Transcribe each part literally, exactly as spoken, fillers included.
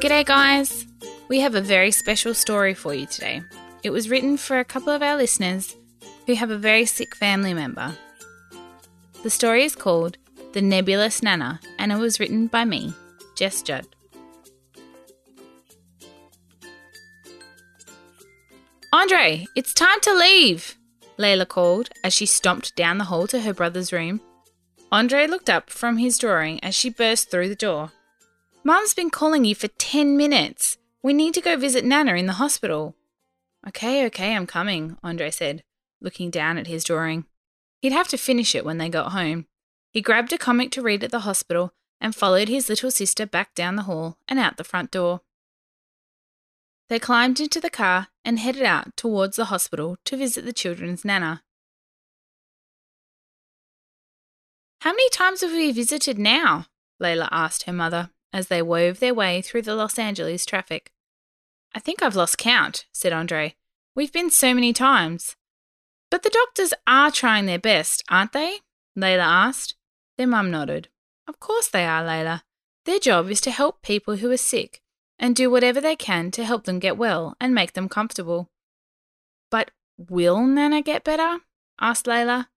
G'day guys! We have a very special story for you today. It was written for a couple of our listeners who have a very sick family member. The story is called The Nebulous Nana and it was written by me, Jess Judd. Andre, it's time to leave! Layla called as she stomped down the hall to her brother's room. Andre looked up from his drawing as she burst through the door. Mum's been calling you for ten minutes. We need to go visit Nana in the hospital. Okay, okay, I'm coming, Andre said, looking down at his drawing. He'd have to finish it when they got home. He grabbed a comic to read at the hospital and followed his little sister back down the hall and out the front door. They climbed into the car and headed out towards the hospital to visit the children's Nana. How many times have we visited now? Layla asked her mother as they wove their way through the Los Angeles traffic. I think I've lost count, said Andre. We've been so many times. But the doctors are trying their best, aren't they? Layla asked. Their mum nodded. Of course they are, Layla. Their job is to help people who are sick and do whatever they can to help them get well and make them comfortable. But will Nana get better? Asked Layla.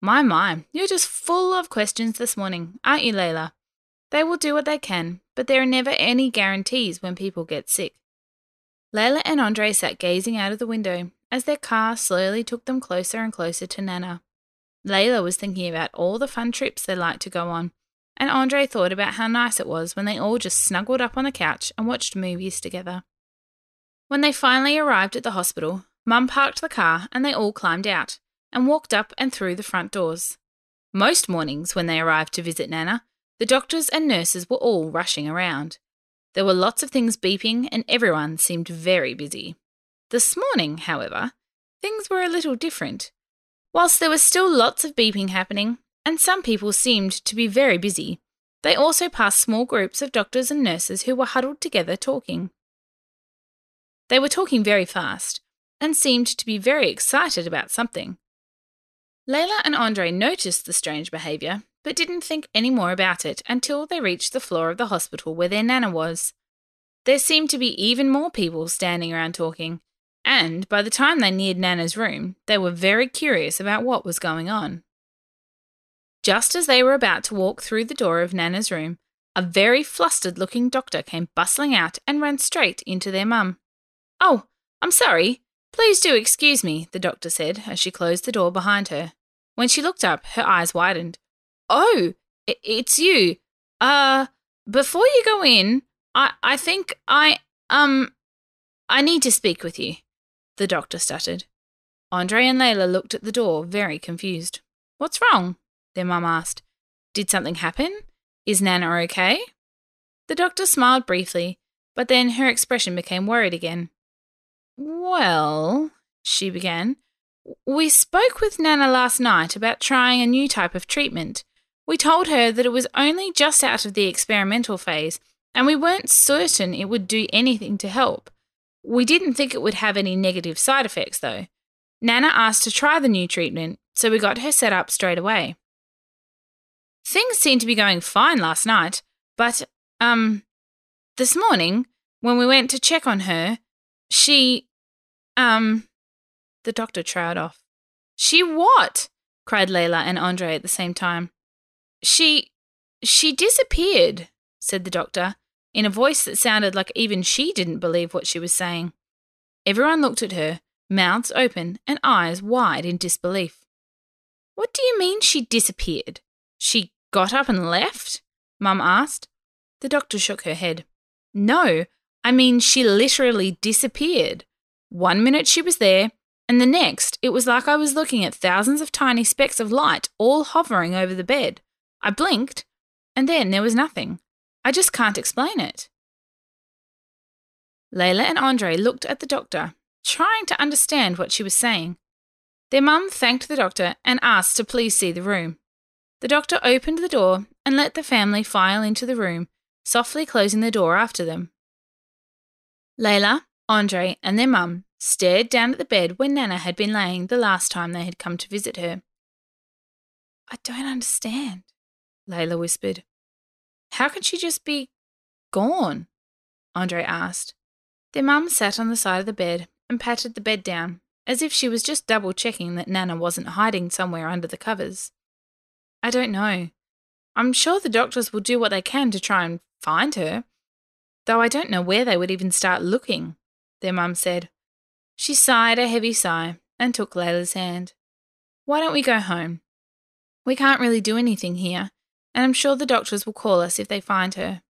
My, my, you're just full of questions this morning, aren't you, Layla? They will do what they can, but there are never any guarantees when people get sick. Layla and Andre sat gazing out of the window as their car slowly took them closer and closer to Nana. Layla was thinking about all the fun trips they liked to go on, and Andre thought about how nice it was when they all just snuggled up on the couch and watched movies together. When they finally arrived at the hospital, Mum parked the car and they all climbed out and walked up and through the front doors. Most mornings when they arrived to visit Nana, the doctors and nurses were all rushing around. There were lots of things beeping and everyone seemed very busy. This morning, however, things were a little different. Whilst there was still lots of beeping happening, and some people seemed to be very busy, they also passed small groups of doctors and nurses who were huddled together talking. They were talking very fast, and seemed to be very excited about something. Layla and Andre noticed the strange behaviour, but didn't think any more about it until they reached the floor of the hospital where their Nana was. There seemed to be even more people standing around talking, and by the time they neared Nana's room, they were very curious about what was going on. Just as they were about to walk through the door of Nana's room, a very flustered-looking doctor came bustling out and ran straight into their mum. Oh, I'm sorry. Please do excuse me, the doctor said as she closed the door behind her. When she looked up, her eyes widened. Oh, it's you. Uh, before you go in, I, I think I, um, I need to speak with you, the doctor stuttered. Andre and Layla looked at the door, very confused. What's wrong? Their mum asked. Did something happen? Is Nana okay? The doctor smiled briefly, but then her expression became worried again. Well, she began, we spoke with Nana last night about trying a new type of treatment. We told her that it was only just out of the experimental phase, and we weren't certain it would do anything to help. We didn't think it would have any negative side effects, though. Nana asked to try the new treatment, so we got her set up straight away. Things seemed to be going fine last night, but, um, this morning, when we went to check on her, she, um, the doctor trailed off. She what? Cried Layla and Andre at the same time. She, she disappeared, said the doctor, in a voice that sounded like even she didn't believe what she was saying. Everyone looked at her, mouths open and eyes wide in disbelief. What do you mean she disappeared? She got up and left? Mum asked. The doctor shook her head. No, I mean she literally disappeared. One minute she was there, and the next it was like I was looking at thousands of tiny specks of light all hovering over the bed. I blinked, and then there was nothing. I just can't explain it. Layla and Andre looked at the doctor, trying to understand what she was saying. Their mum thanked the doctor and asked to please see the room. The doctor opened the door and let the family file into the room, softly closing the door after them. Layla, Andre and their mum stared down at the bed where Nana had been laying the last time they had come to visit her. I don't understand, Layla whispered. How could she just be gone? Andre asked. Their mum sat on the side of the bed and patted the bed down, as if she was just double-checking that Nana wasn't hiding somewhere under the covers. I don't know. I'm sure the doctors will do what they can to try and find her, though I don't know where they would even start looking, their mum said. She sighed a heavy sigh and took Layla's hand. Why don't we go home? We can't really do anything here, and I'm sure the doctors will call us if they find her.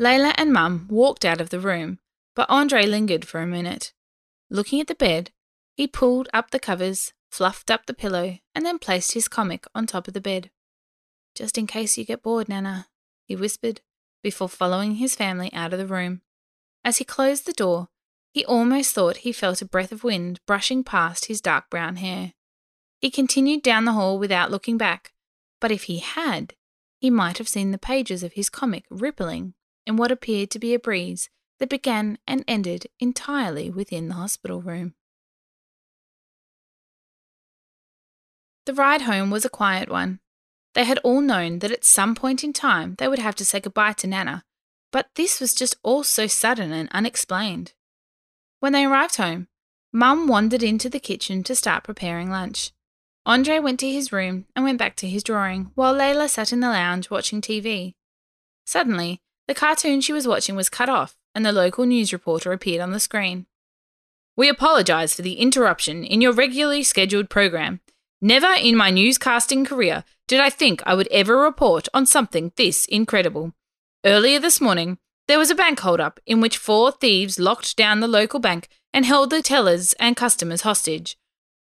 Layla and Mum walked out of the room, but Andre lingered for a minute. Looking at the bed, he pulled up the covers, fluffed up the pillow, and then placed his comic on top of the bed. Just in case you get bored, Nana, he whispered, before following his family out of the room. As he closed the door, he almost thought he felt a breath of wind brushing past his dark brown hair. He continued down the hall without looking back, but if he had, he might have seen the pages of his comic rippling in what appeared to be a breeze that began and ended entirely within the hospital room. The ride home was a quiet one. They had all known that at some point in time they would have to say goodbye to Nana, but this was just all so sudden and unexplained. When they arrived home, Mum wandered into the kitchen to start preparing lunch. Andre went to his room and went back to his drawing, while Layla sat in the lounge watching T V. Suddenly, the cartoon she was watching was cut off, and the local news reporter appeared on the screen. We apologise for the interruption in your regularly scheduled program. Never in my newscasting career did I think I would ever report on something this incredible. Earlier this morning, there was a bank hold-up in which four thieves locked down the local bank and held the tellers and customers hostage.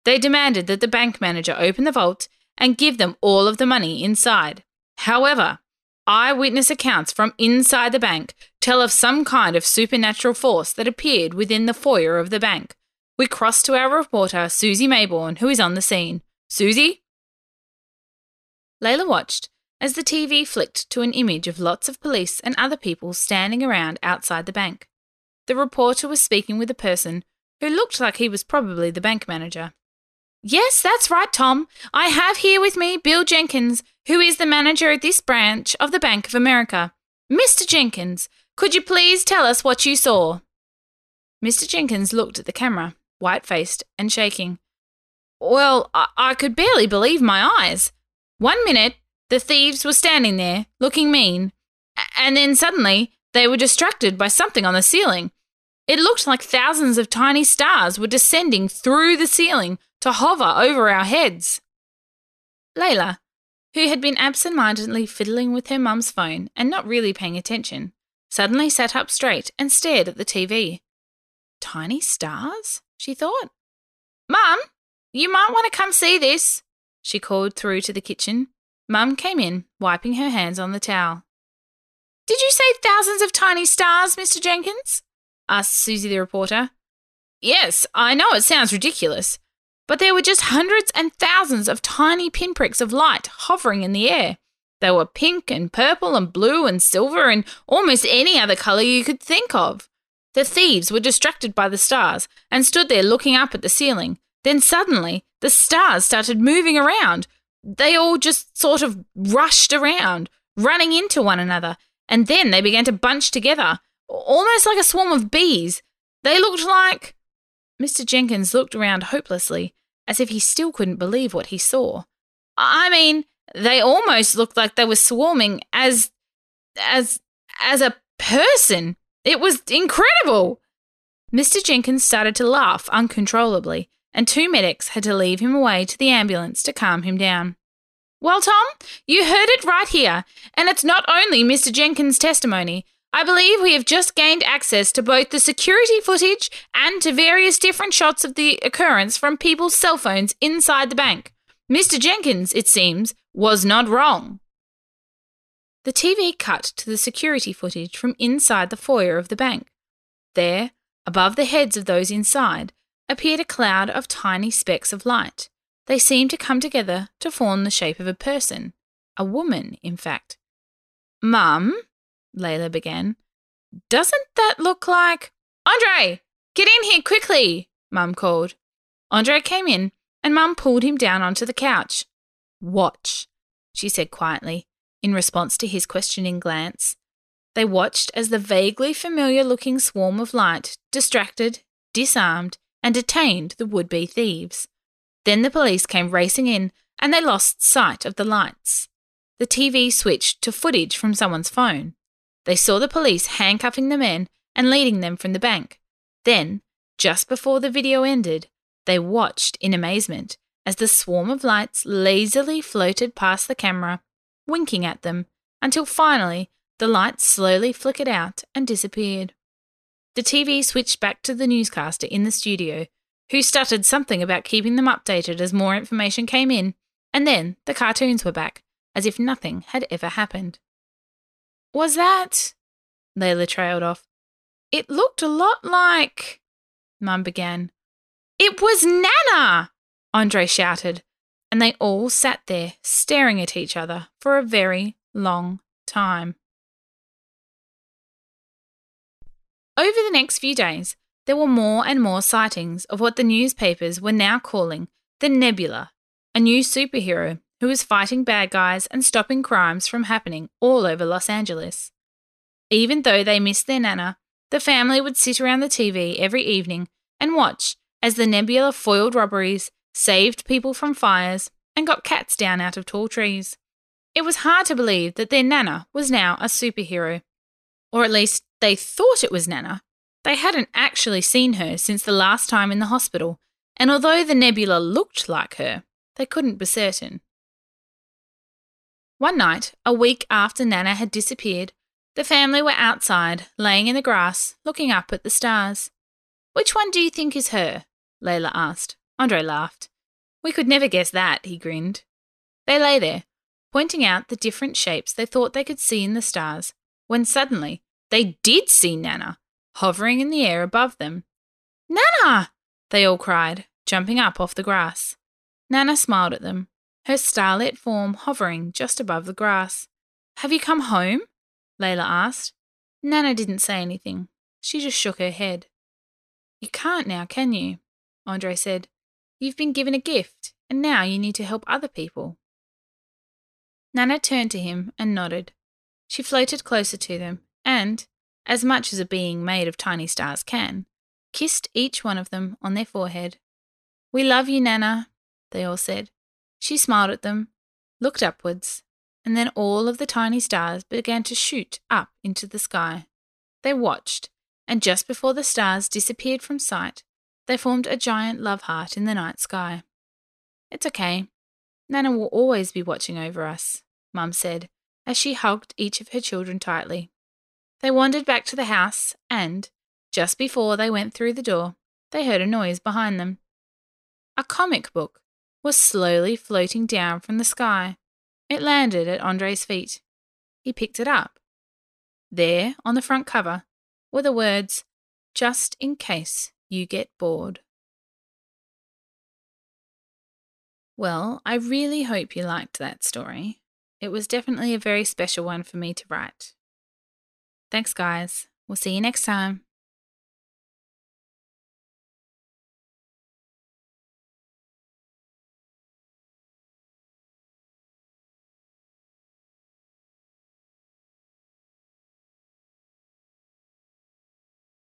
They demanded that the bank manager open the vault and give them all of the money inside. However, eyewitness accounts from inside the bank tell of some kind of supernatural force that appeared within the foyer of the bank. We cross to our reporter, Susie Mayborn, who is on the scene. Susie? Layla watched as the T V flicked to an image of lots of police and other people standing around outside the bank. The reporter was speaking with a person who looked like he was probably the bank manager. Yes, that's right, Tom. I have here with me Bill Jenkins, who is the manager at this branch of the Bank of America. Mister Jenkins, could you please tell us what you saw? Mister Jenkins looked at the camera, white-faced and shaking. Well, I, I could barely believe my eyes. One minute, the thieves were standing there, looking mean, and then suddenly they were distracted by something on the ceiling. It looked like thousands of tiny stars were descending through the ceiling to hover over our heads. Layla, who had been absentmindedly fiddling with her mum's phone and not really paying attention, suddenly sat up straight and stared at the T V. Tiny stars? She thought. Mum, you might want to come see this, she called through to the kitchen. Mum came in, wiping her hands on the towel. Did you say thousands of tiny stars, Mister Jenkins? Asked Susie the reporter. Yes, I know it sounds ridiculous, but there were just hundreds and thousands of tiny pinpricks of light hovering in the air. They were pink and purple and blue and silver and almost any other colour you could think of. The thieves were distracted by the stars and stood there looking up at the ceiling. Then suddenly the stars started moving around. They all just sort of rushed around, running into one another, and then they began to bunch together, almost like a swarm of bees. They looked like... Mister Jenkins looked around hopelessly, as if he still couldn't believe what he saw. I mean, they almost looked like they were swarming as... as... as a person. It was incredible! Mister Jenkins started to laugh uncontrollably, and two medics had to leave him away to the ambulance to calm him down. Well, Tom, you heard it right here, and it's not only Mister Jenkins' testimony. I believe we have just gained access to both the security footage and to various different shots of the occurrence from people's cell phones inside the bank. Mister Jenkins, it seems, was not wrong. The T V cut to the security footage from inside the foyer of the bank. There, above the heads of those inside, appeared a cloud of tiny specks of light. They seemed to come together to form the shape of a person, a woman, in fact. Mum, Layla began, doesn't that look like... Andre, get in here quickly, Mum called. Andre came in and Mum pulled him down onto the couch. Watch, she said quietly, in response to his questioning glance. They watched as the vaguely familiar-looking swarm of light distracted, disarmed, and detained the would-be thieves. Then the police came racing in, and they lost sight of the lights. The T V switched to footage from someone's phone. They saw the police handcuffing the men and leading them from the bank. Then, just before the video ended, they watched in amazement as the swarm of lights lazily floated past the camera, winking at them, until finally the lights slowly flickered out and disappeared. The T V switched back to the newscaster in the studio, who stuttered something about keeping them updated as more information came in, and then the cartoons were back, as if nothing had ever happened. "Was that?" Layla trailed off. "It looked a lot like—" Mum began. "It was Nana!" Andre shouted, and they all sat there staring at each other for a very long time. Over the next few days, there were more and more sightings of what the newspapers were now calling the Nebula, a new superhero who was fighting bad guys and stopping crimes from happening all over Los Angeles. Even though they missed their Nana, the family would sit around the T V every evening and watch as the Nebula foiled robberies, saved people from fires, and got cats down out of tall trees. It was hard to believe that their Nana was now a superhero. Or at least they thought it was Nana. They hadn't actually seen her since the last time in the hospital, and although the Nebula looked like her, they couldn't be certain. One night, a week after Nana had disappeared, the family were outside, laying in the grass, looking up at the stars. "Which one do you think is her?" Layla asked. Andre laughed. "We could never guess that," he grinned. They lay there, pointing out the different shapes they thought they could see in the stars, when suddenly they did see Nana, hovering in the air above them. "Nana!" they all cried, jumping up off the grass. Nana smiled at them, her starlit form hovering just above the grass. "Have you come home?" Layla asked. Nana didn't say anything. She just shook her head. "You can't now, can you?" Andre said. "You've been given a gift, and now you need to help other people." Nana turned to him and nodded. She floated closer to them and, as much as a being made of tiny stars can, kissed each one of them on their forehead. "We love you, Nana," they all said. She smiled at them, looked upwards, and then all of the tiny stars began to shoot up into the sky. They watched, and just before the stars disappeared from sight, they formed a giant love heart in the night sky. "It's okay. Nana will always be watching over us," Mum said, as she hugged each of her children tightly. They wandered back to the house, and, just before they went through the door, they heard a noise behind them. A comic book was slowly floating down from the sky. It landed at Andre's feet. He picked it up. There, on the front cover, were the words, "Just in case you get bored." Well, I really hope you liked that story. It was definitely a very special one for me to write. Thanks, guys. We'll see you next time.